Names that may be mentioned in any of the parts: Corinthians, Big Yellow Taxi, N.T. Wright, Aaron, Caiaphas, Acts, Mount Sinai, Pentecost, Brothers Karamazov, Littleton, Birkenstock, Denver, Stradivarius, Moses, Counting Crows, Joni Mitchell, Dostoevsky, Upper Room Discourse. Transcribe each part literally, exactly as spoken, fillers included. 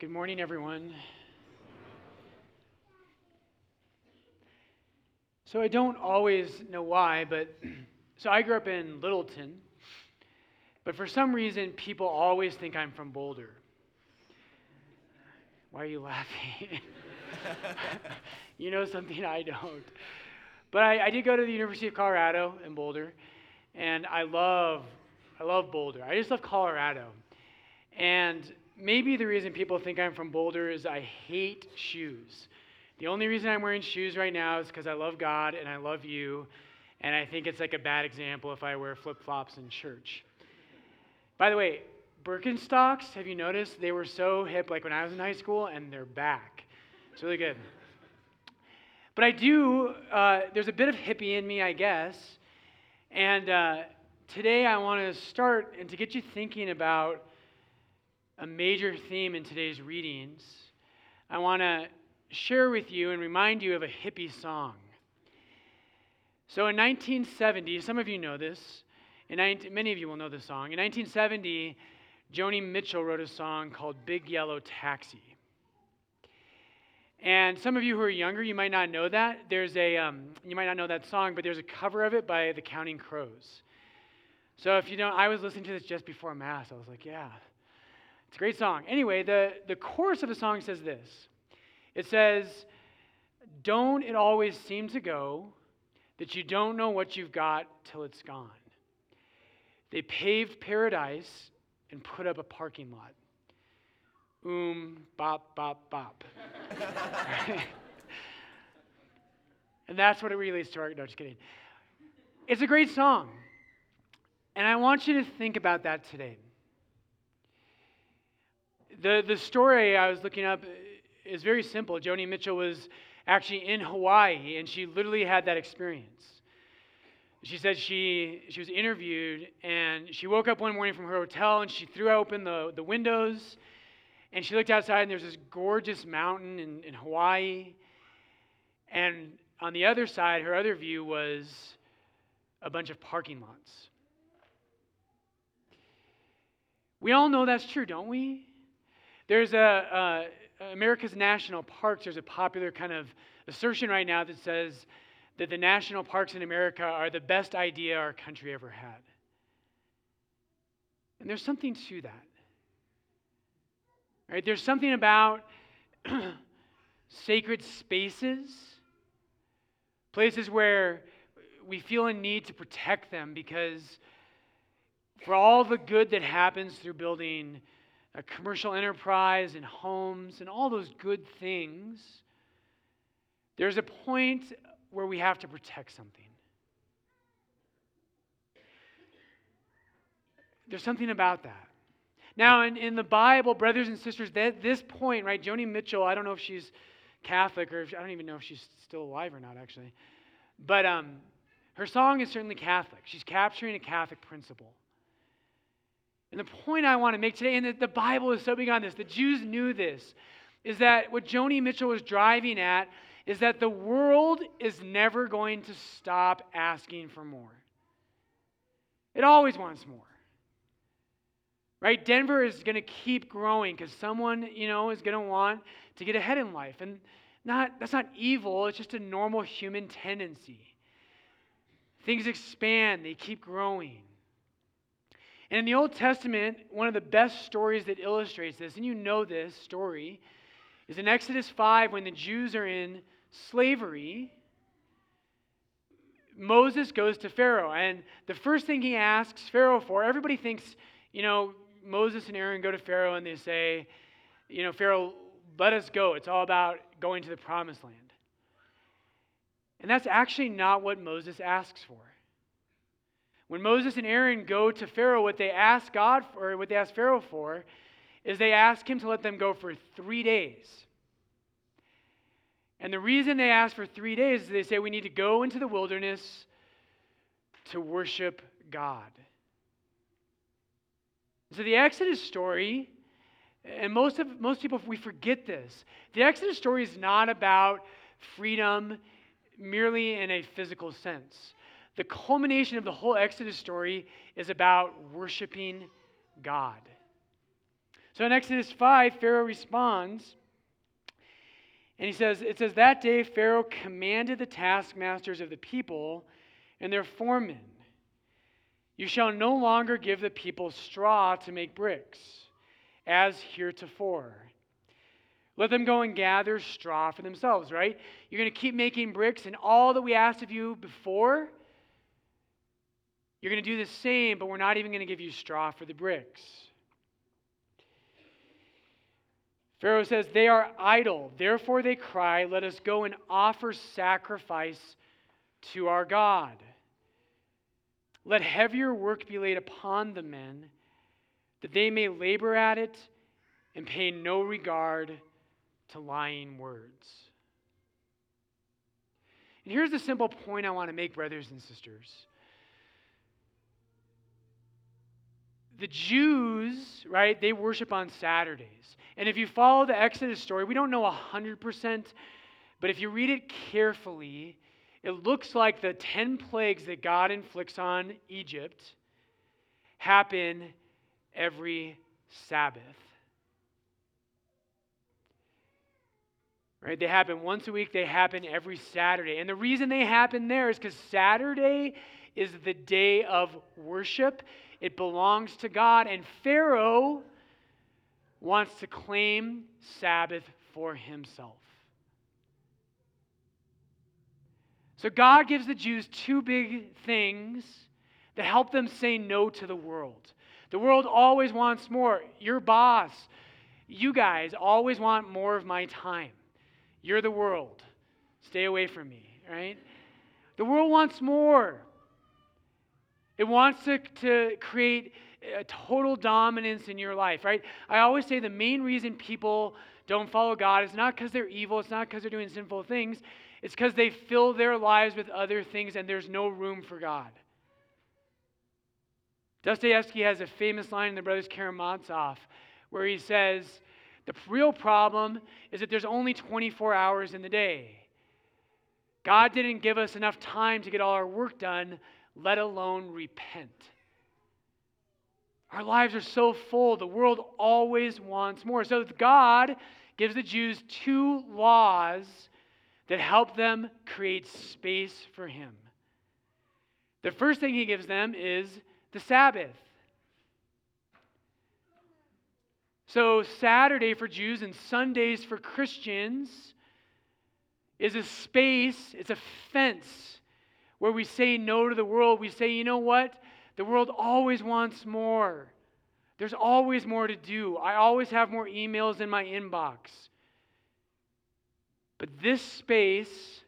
Good morning, everyone. So I don't always know why, but so I grew up in Littleton, but for some reason, people always think I'm from Boulder. Why are you laughing? You know something I don't. But I, I did go to the University of Colorado in Boulder, and I love, I love Boulder. I just love Colorado. And maybe the reason people think I'm from Boulder is I hate shoes. The only reason I'm wearing shoes right now is because I love God and I love you, and I think it's like a bad example if I wear flip-flops in church. By the way, Birkenstocks, have you noticed? They were so hip like when I was in high school, and they're back. It's really good. But I do, uh, there's a bit of hippie in me, I guess, and uh, today I want to start and to get you thinking about a major theme in today's readings. I want to share with you and remind you of a hippie song. So in nineteen seventy, some of you know this, and many of you will know this song. In nineteen seventy, Joni Mitchell wrote a song called Big Yellow Taxi. And some of you who are younger, you might not know that. There's a, um, you might not know that song, but there's a cover of it by the Counting Crows. So if you don't, I was listening to this just before Mass. I was like, yeah. It's a great song. Anyway, the, the chorus of the song says this. It says, "Don't it always seem to go that you don't know what you've got till it's gone? They paved paradise and put up a parking lot. Oom, bop, bop, bop." And that's what it relates to. Our, no, just kidding. It's a great song. And I want you to think about that today. The the story I was looking up is very simple. Joni Mitchell was actually in Hawaii, and she literally had that experience. She said she, she was interviewed, and she woke up one morning from her hotel, and she threw open the, the windows, and she looked outside, and there's this gorgeous mountain in, in Hawaii. And on the other side, her other view was a bunch of parking lots. We all know that's true, don't we? There's a, uh, America's national parks, there's a popular kind of assertion right now that says that the national parks in America are the best idea our country ever had. And there's something to that. Right? There's something about sacred spaces, places where we feel a need to protect them because for all the good that happens through building a commercial enterprise and homes and all those good things, there's a point where we have to protect something. There's something about that. Now, in, in the Bible, brothers and sisters, at this point, right, Joni Mitchell, I don't know if she's Catholic or if, I don't even know if she's still alive or not, actually. But um, her song is certainly Catholic. She's capturing a Catholic principle. And the point I want to make today, and that the Bible is so big on this, the Jews knew this, is that what Joni Mitchell was driving at is that the world is never going to stop asking for more. It always wants more. Right? Denver is going to keep growing because someone, you know, is going to want to get ahead in life. And not that's not evil, it's just a normal human tendency. Things expand, they keep growing. And in the Old Testament, one of the best stories that illustrates this, and you know this story, is in Exodus five when the Jews are in slavery. Moses goes to Pharaoh, and the first thing he asks Pharaoh for, everybody thinks, you know, Moses and Aaron go to Pharaoh and they say, you know, Pharaoh, let us go. It's all about going to the promised land. And that's actually not what Moses asks for. When Moses and Aaron go to Pharaoh, what they ask God for, or what they ask Pharaoh for, is they ask him to let them go for three days. And the reason they ask for three days is they say we need to go into the wilderness to worship God. So the Exodus story, and most of most people we forget this. The Exodus story is not about freedom merely in a physical sense. The culmination of the whole Exodus story is about worshiping God. So in Exodus five, Pharaoh responds, and he says, it says, that day Pharaoh commanded the taskmasters of the people and their foremen, you shall no longer give the people straw to make bricks, as heretofore. Let them go and gather straw for themselves, right? You're going to keep making bricks, and all that we asked of you before, you're going to do the same, but we're not even going to give you straw for the bricks. Pharaoh says, they are idle, therefore they cry, let us go and offer sacrifice to our God. Let heavier work be laid upon the men, that they may labor at it and pay no regard to lying words. And here's the simple point I want to make, brothers and sisters. The Jews, right, they worship on Saturdays. And if you follow the Exodus story, we don't know one hundred percent, but if you read it carefully, it looks like the ten plagues that God inflicts on Egypt happen every Sabbath. Right? They happen once a week. They happen every Saturday. And the reason they happen there is because Saturday is the day of worship. It belongs to God. And Pharaoh wants to claim Sabbath for himself. So God gives the Jews two big things that help them say no to the world. The world always wants more. Your boss, you guys always want more of my time. You're the world. Stay away from me, right? The world wants more. It wants to, to create a total dominance in your life, right? I always say the main reason people don't follow God is not because they're evil. It's not because they're doing sinful things. It's because they fill their lives with other things and there's no room for God. Dostoevsky has a famous line in the Brothers Karamazov where he says, the real problem is that there's only twenty-four hours in the day. God didn't give us enough time to get all our work done, let alone repent. Our lives are so full, the world always wants more. So God gives the Jews two laws that help them create space for him. The first thing he gives them is the Sabbath. So Saturday for Jews and Sundays for Christians is a space, it's a fence where we say no to the world. We say, you know what? The world always wants more. There's always more to do. I always have more emails in my inbox. But this space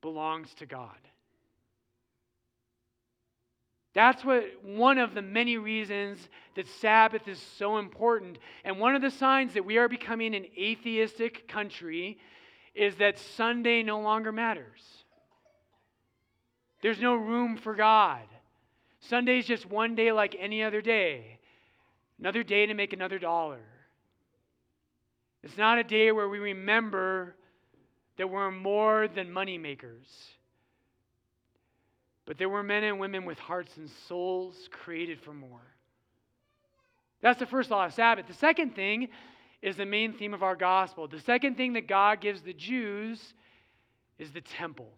belongs to God. That's what one of the many reasons that Sabbath is so important. And one of the signs that we are becoming an atheistic country is that Sunday no longer matters. There's no room for God. Sunday's just one day like any other day. Another day to make another dollar. It's not a day where we remember that we're more than money makers. But there were men and women with hearts and souls created for more. That's the first law of Sabbath. The second thing is the main theme of our gospel. The second thing that God gives the Jews is the temple.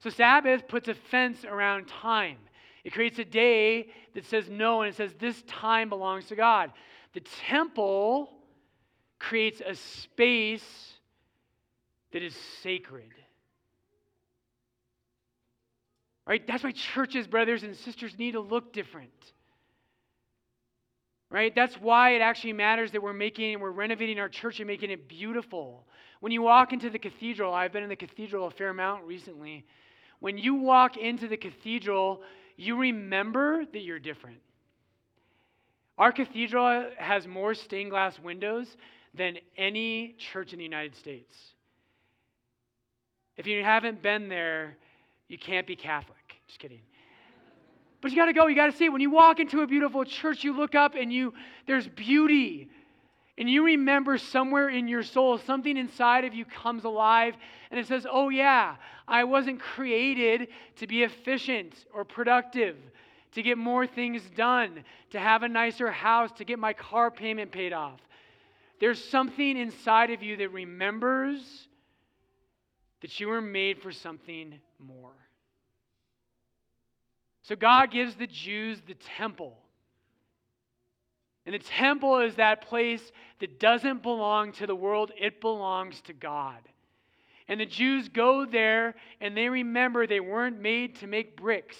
So Sabbath puts a fence around time. It creates a day that says no, and it says this time belongs to God. The temple creates a space that is sacred. Right? That's why churches, brothers and sisters, need to look different. Right? That's why it actually matters that we're making and we're renovating our church and making it beautiful. When you walk into the cathedral, I've been in the cathedral a fair amount recently. When you walk into the cathedral, you remember that you're different. Our cathedral has more stained glass windows than any church in the United States. If you haven't been there, you can't be Catholic. Just kidding. But you got to go. You got to see it. When you walk into a beautiful church, you look up and you there's beauty. And you remember somewhere in your soul, something inside of you comes alive and it says, oh yeah, I wasn't created to be efficient or productive. to get more things done, to have a nicer house, to get my car payment paid off. There's something inside of you that remembers that you were made for something more. So God gives the Jews the temple. And the temple is that place that doesn't belong to the world. It belongs to God. And the Jews go there and they remember they weren't made to make bricks.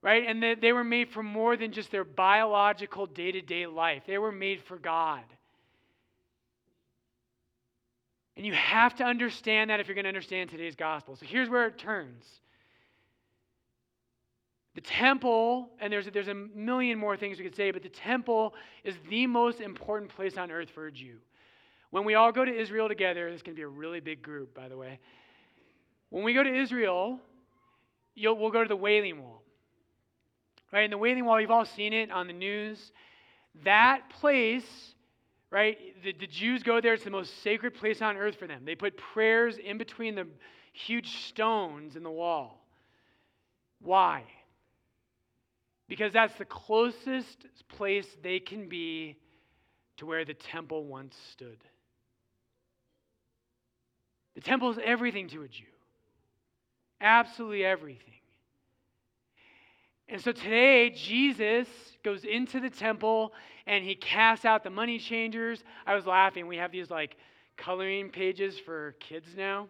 Right? And they, they were made for more than just their biological day-to-day life. They were made for God. And you have to understand that if you're going to understand today's gospel. So here's where it turns. The temple, and there's, there's a million more things we could say, but the temple is the most important place on earth for a Jew. When we all go to Israel together, this is going to be a really big group, by the way. When we go to Israel, you'll, we'll go to the Wailing Wall. Right? And the Wailing Wall, you've all seen it on the news. That place, right, the, the Jews go there. It's the most sacred place on earth for them. They put prayers in between the huge stones in the wall. Why? Because that's the closest place they can be to where the temple once stood. The temple is everything to a Jew. Absolutely everything. And so today, Jesus goes into the temple and he casts out the money changers. I was laughing. We have these like coloring pages for kids now.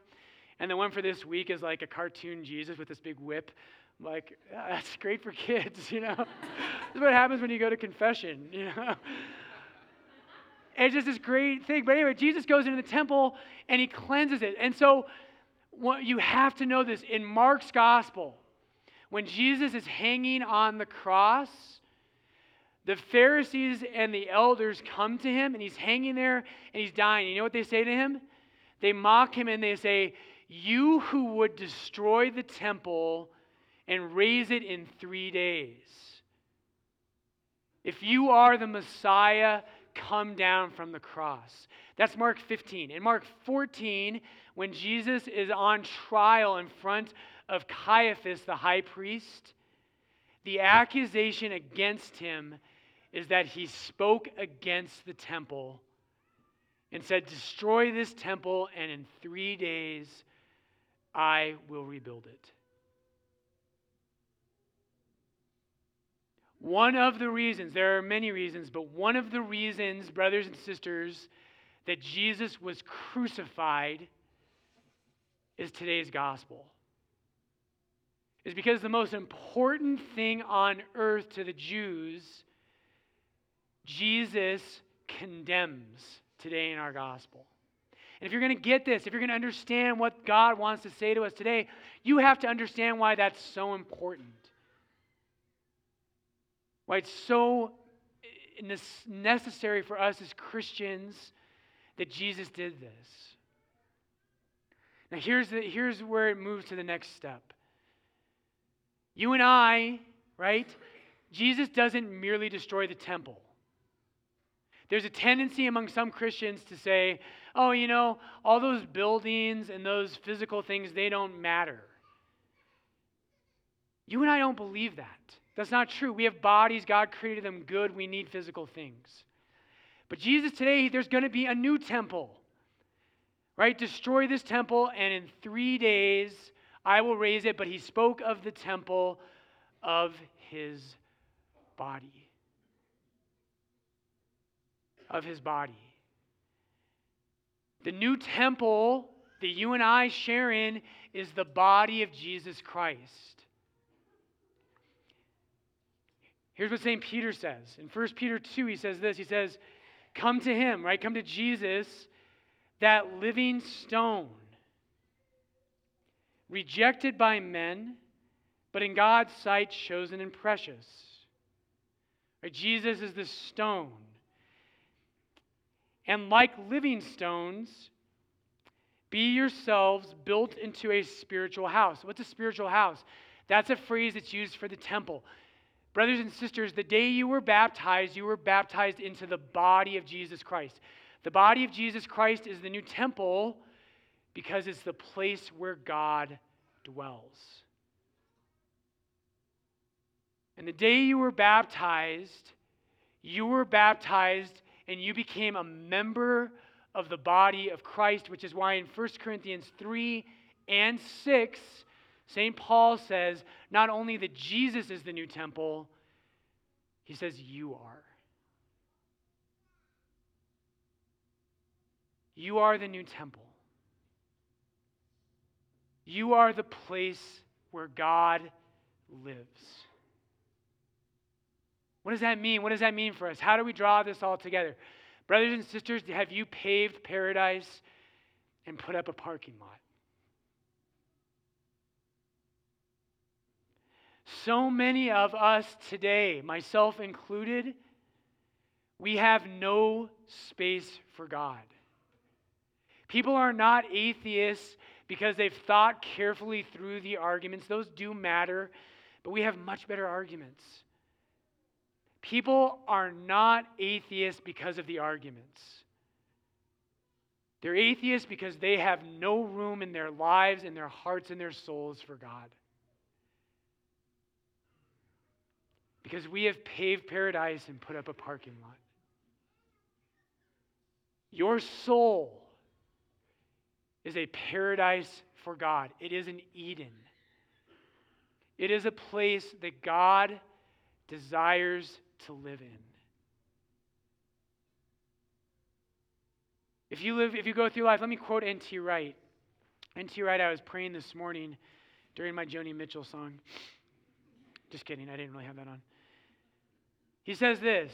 And the one for this week is like a cartoon Jesus with this big whip. Like, that's great for kids, you know. This is what happens when you go to confession, you know. It's just this great thing. But anyway, Jesus goes into the temple and he cleanses it. And so what you have to know this. In Mark's gospel, when Jesus is hanging on the cross, the Pharisees and the elders come to him and he's hanging there and he's dying. You know what they say to him? They mock him and they say, "You who would destroy the temple and raise it in three days. If you are the Messiah, come down from the cross." That's Mark fifteen. In Mark fourteen, when Jesus is on trial in front of Caiaphas, the high priest, the accusation against him is that he spoke against the temple and said, "Destroy this temple, and in three days I will rebuild it." One of the reasons, there are many reasons, but one of the reasons, brothers and sisters, that Jesus was crucified is today's gospel. Is because the most important thing on earth to the Jews, Jesus condemns today in our gospel. And if you're going to get this, if you're going to understand what God wants to say to us today, you have to understand why that's so important. Why it's so necessary for us as Christians that Jesus did this. Now here's the, here's where it moves to the next step. You and I, right? Jesus doesn't merely destroy the temple. There's a tendency among some Christians to say, "Oh, you know, all those buildings and those physical things, they don't matter." You and I don't believe that. That's not true. We have bodies. God created them good. We need physical things. But Jesus today, there's going to be a new temple. Right? "Destroy this temple, and in three days I will raise it." But he spoke of the temple of his body. Of his body. The new temple that you and I share in is the body of Jesus Christ. Here's what Saint Peter says. In First Peter two, he says this. He says, "Come to him," right? Come to Jesus, "that living stone, rejected by men, but in God's sight chosen and precious." Right? Jesus is the stone. "And like living stones, be yourselves built into a spiritual house." What's a spiritual house? That's a phrase that's used for the temple. Brothers and sisters, the day you were baptized, you were baptized into the body of Jesus Christ. The body of Jesus Christ is the new temple because it's the place where God dwells. And the day you were baptized, you were baptized and you became a member of the body of Christ, which is why in First Corinthians three and six, Saint Paul says not only that Jesus is the new temple, he says you are. You are the new temple. You are the place where God lives. What does that mean? What does that mean for us? How do we draw this all together? Brothers and sisters, have you paved paradise and put up a parking lot? So many of us today, myself included, we have no space for God. People are not atheists because they've thought carefully through the arguments. Those do matter, but we have much better arguments. People are not atheists because of the arguments. They're atheists because they have no room in their lives, in their hearts, in their souls for God. Because we have paved paradise and put up a parking lot. Your soul is a paradise for God. It is an Eden. It is a place that God desires to live in. If you live, if you go through life, let me quote N T Wright. N T Wright, I was praying this morning during my Joni Mitchell song. Just kidding, I didn't really have that on. He says this,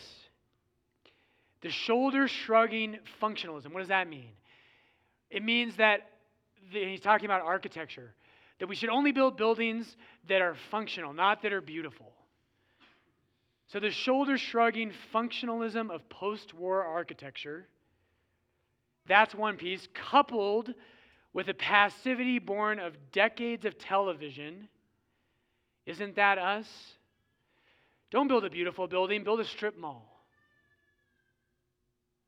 the shoulder shrugging functionalism. What does that mean? It means that, and he's talking about architecture, that we should only build buildings that are functional, not that are beautiful. So the shoulder-shrugging functionalism of post-war architecture, that's one piece, coupled with a passivity born of decades of television. Isn't that us? Don't build a beautiful building, build a strip mall.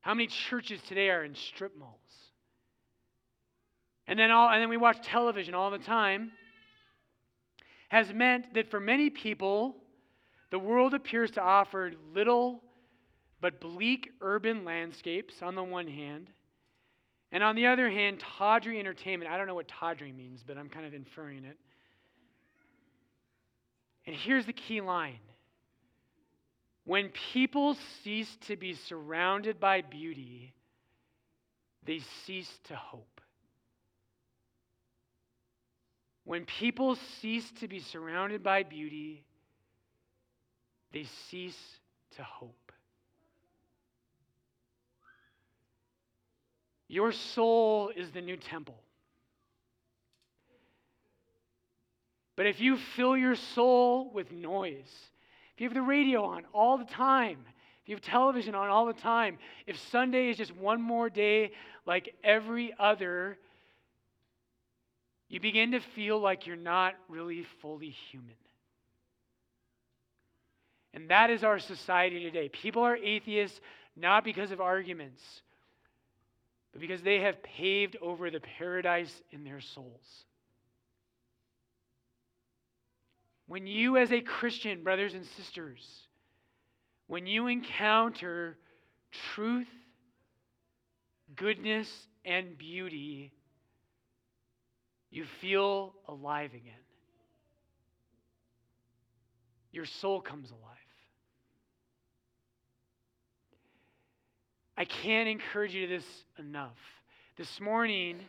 How many churches today are in strip malls? And then all, and then we watch television all the time, has meant that for many people, the world appears to offer little but bleak urban landscapes on the one hand, and on the other hand, tawdry entertainment. I don't know what tawdry means, but I'm kind of inferring it. And here's the key line. When people cease to be surrounded by beauty, they cease to hope. When people cease to be surrounded by beauty, they cease to hope. Your soul is the new temple. But if you fill your soul with noise, if you have the radio on all the time, if you have television on all the time, if Sunday is just one more day like every other, you begin to feel like you're not really fully human. And that is our society today. People are atheists not because of arguments, but because they have paved over the paradise in their souls. When you as a Christian, brothers and sisters, when you encounter truth, goodness, and beauty, you feel alive again. Your soul comes alive. I can't encourage you to this enough. This morning,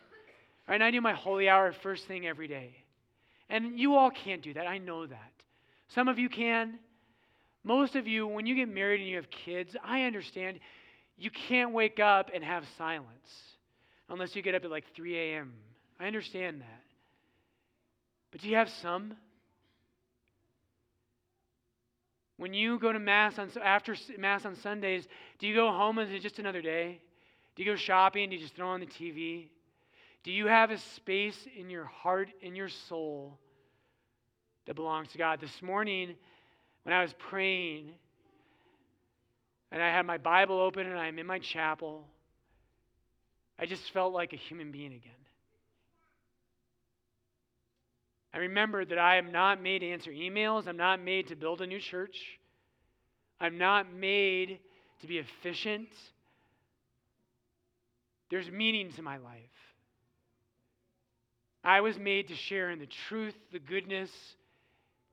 and I do my holy hour first thing every day. And you all can't do that. I know that. Some of you can. Most of you, when you get married and you have kids, I understand you can't wake up and have silence unless you get up at like three a.m. I understand that. But do you have some? When you go to Mass on, after Mass on Sundays, do you go home and it's just another day? Do you go shopping? Do you just throw on the T V? Do you have a space in your heart, in your soul that belongs to God? This morning, when I was praying, and I had my Bible open and I'm in my chapel, I just felt like a human being again. I remember that I am not made to answer emails. I'm not made to build a new church. I'm not made to be efficient. There's meaning to my life. I was made to share in the truth, the goodness,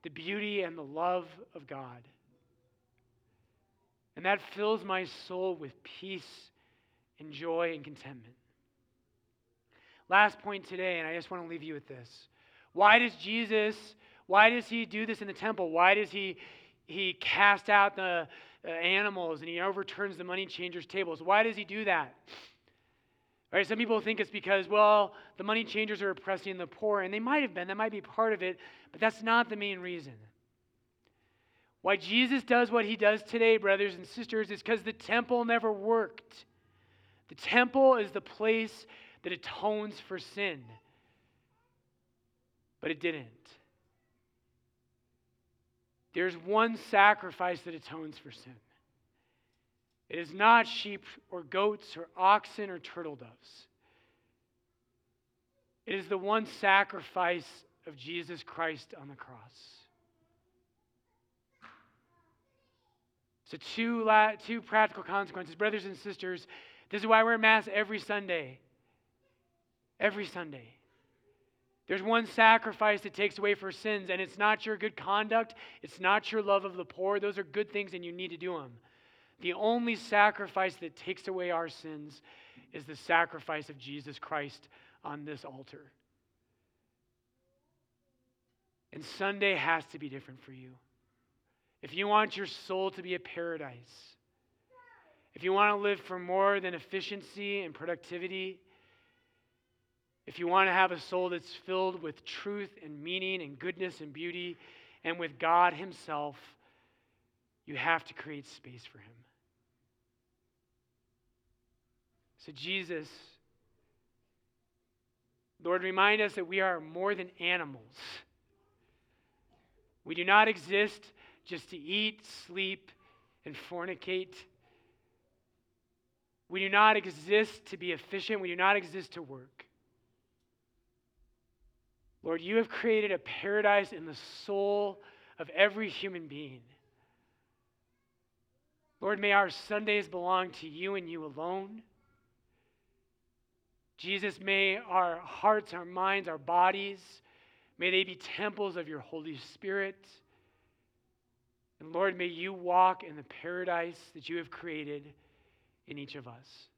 the beauty, and the love of God. And that fills my soul with peace and joy and contentment. Last point today, and I just want to leave you with this. Why does Jesus, why does he do this in the temple? Why does he he cast out the uh, animals and he overturns the money changers' tables? Why does he do that? All right, some people think it's because, well, the money changers are oppressing the poor, and they might have been. That might be part of it, but that's not the main reason. Why Jesus does what he does today, brothers and sisters, is because the temple never worked. The temple is the place that atones for sin. But it didn't. There's one sacrifice that atones for sin. It is not sheep or goats or oxen or turtle doves. It is the one sacrifice of Jesus Christ on the cross. So two, la- two practical consequences. Brothers and sisters, this is why we're at Mass every Sunday. Every Sunday. There's one sacrifice that takes away for sins, and it's not your good conduct. It's not your love of the poor. Those are good things, and you need to do them. The only sacrifice that takes away our sins is the sacrifice of Jesus Christ on this altar. And Sunday has to be different for you. If you want your soul to be a paradise, if you want to live for more than efficiency and productivity, if you want to have a soul that's filled with truth and meaning and goodness and beauty and with God himself, you have to create space for him. So Jesus, Lord, remind us that we are more than animals. We do not exist just to eat, sleep, and fornicate. We do not exist to be efficient. We do not exist to work. Lord, you have created a paradise in the soul of every human being. Lord, may our Sundays belong to you and you alone. Jesus, may our hearts, our minds, our bodies, may they be temples of your Holy Spirit. And Lord, may you walk in the paradise that you have created in each of us.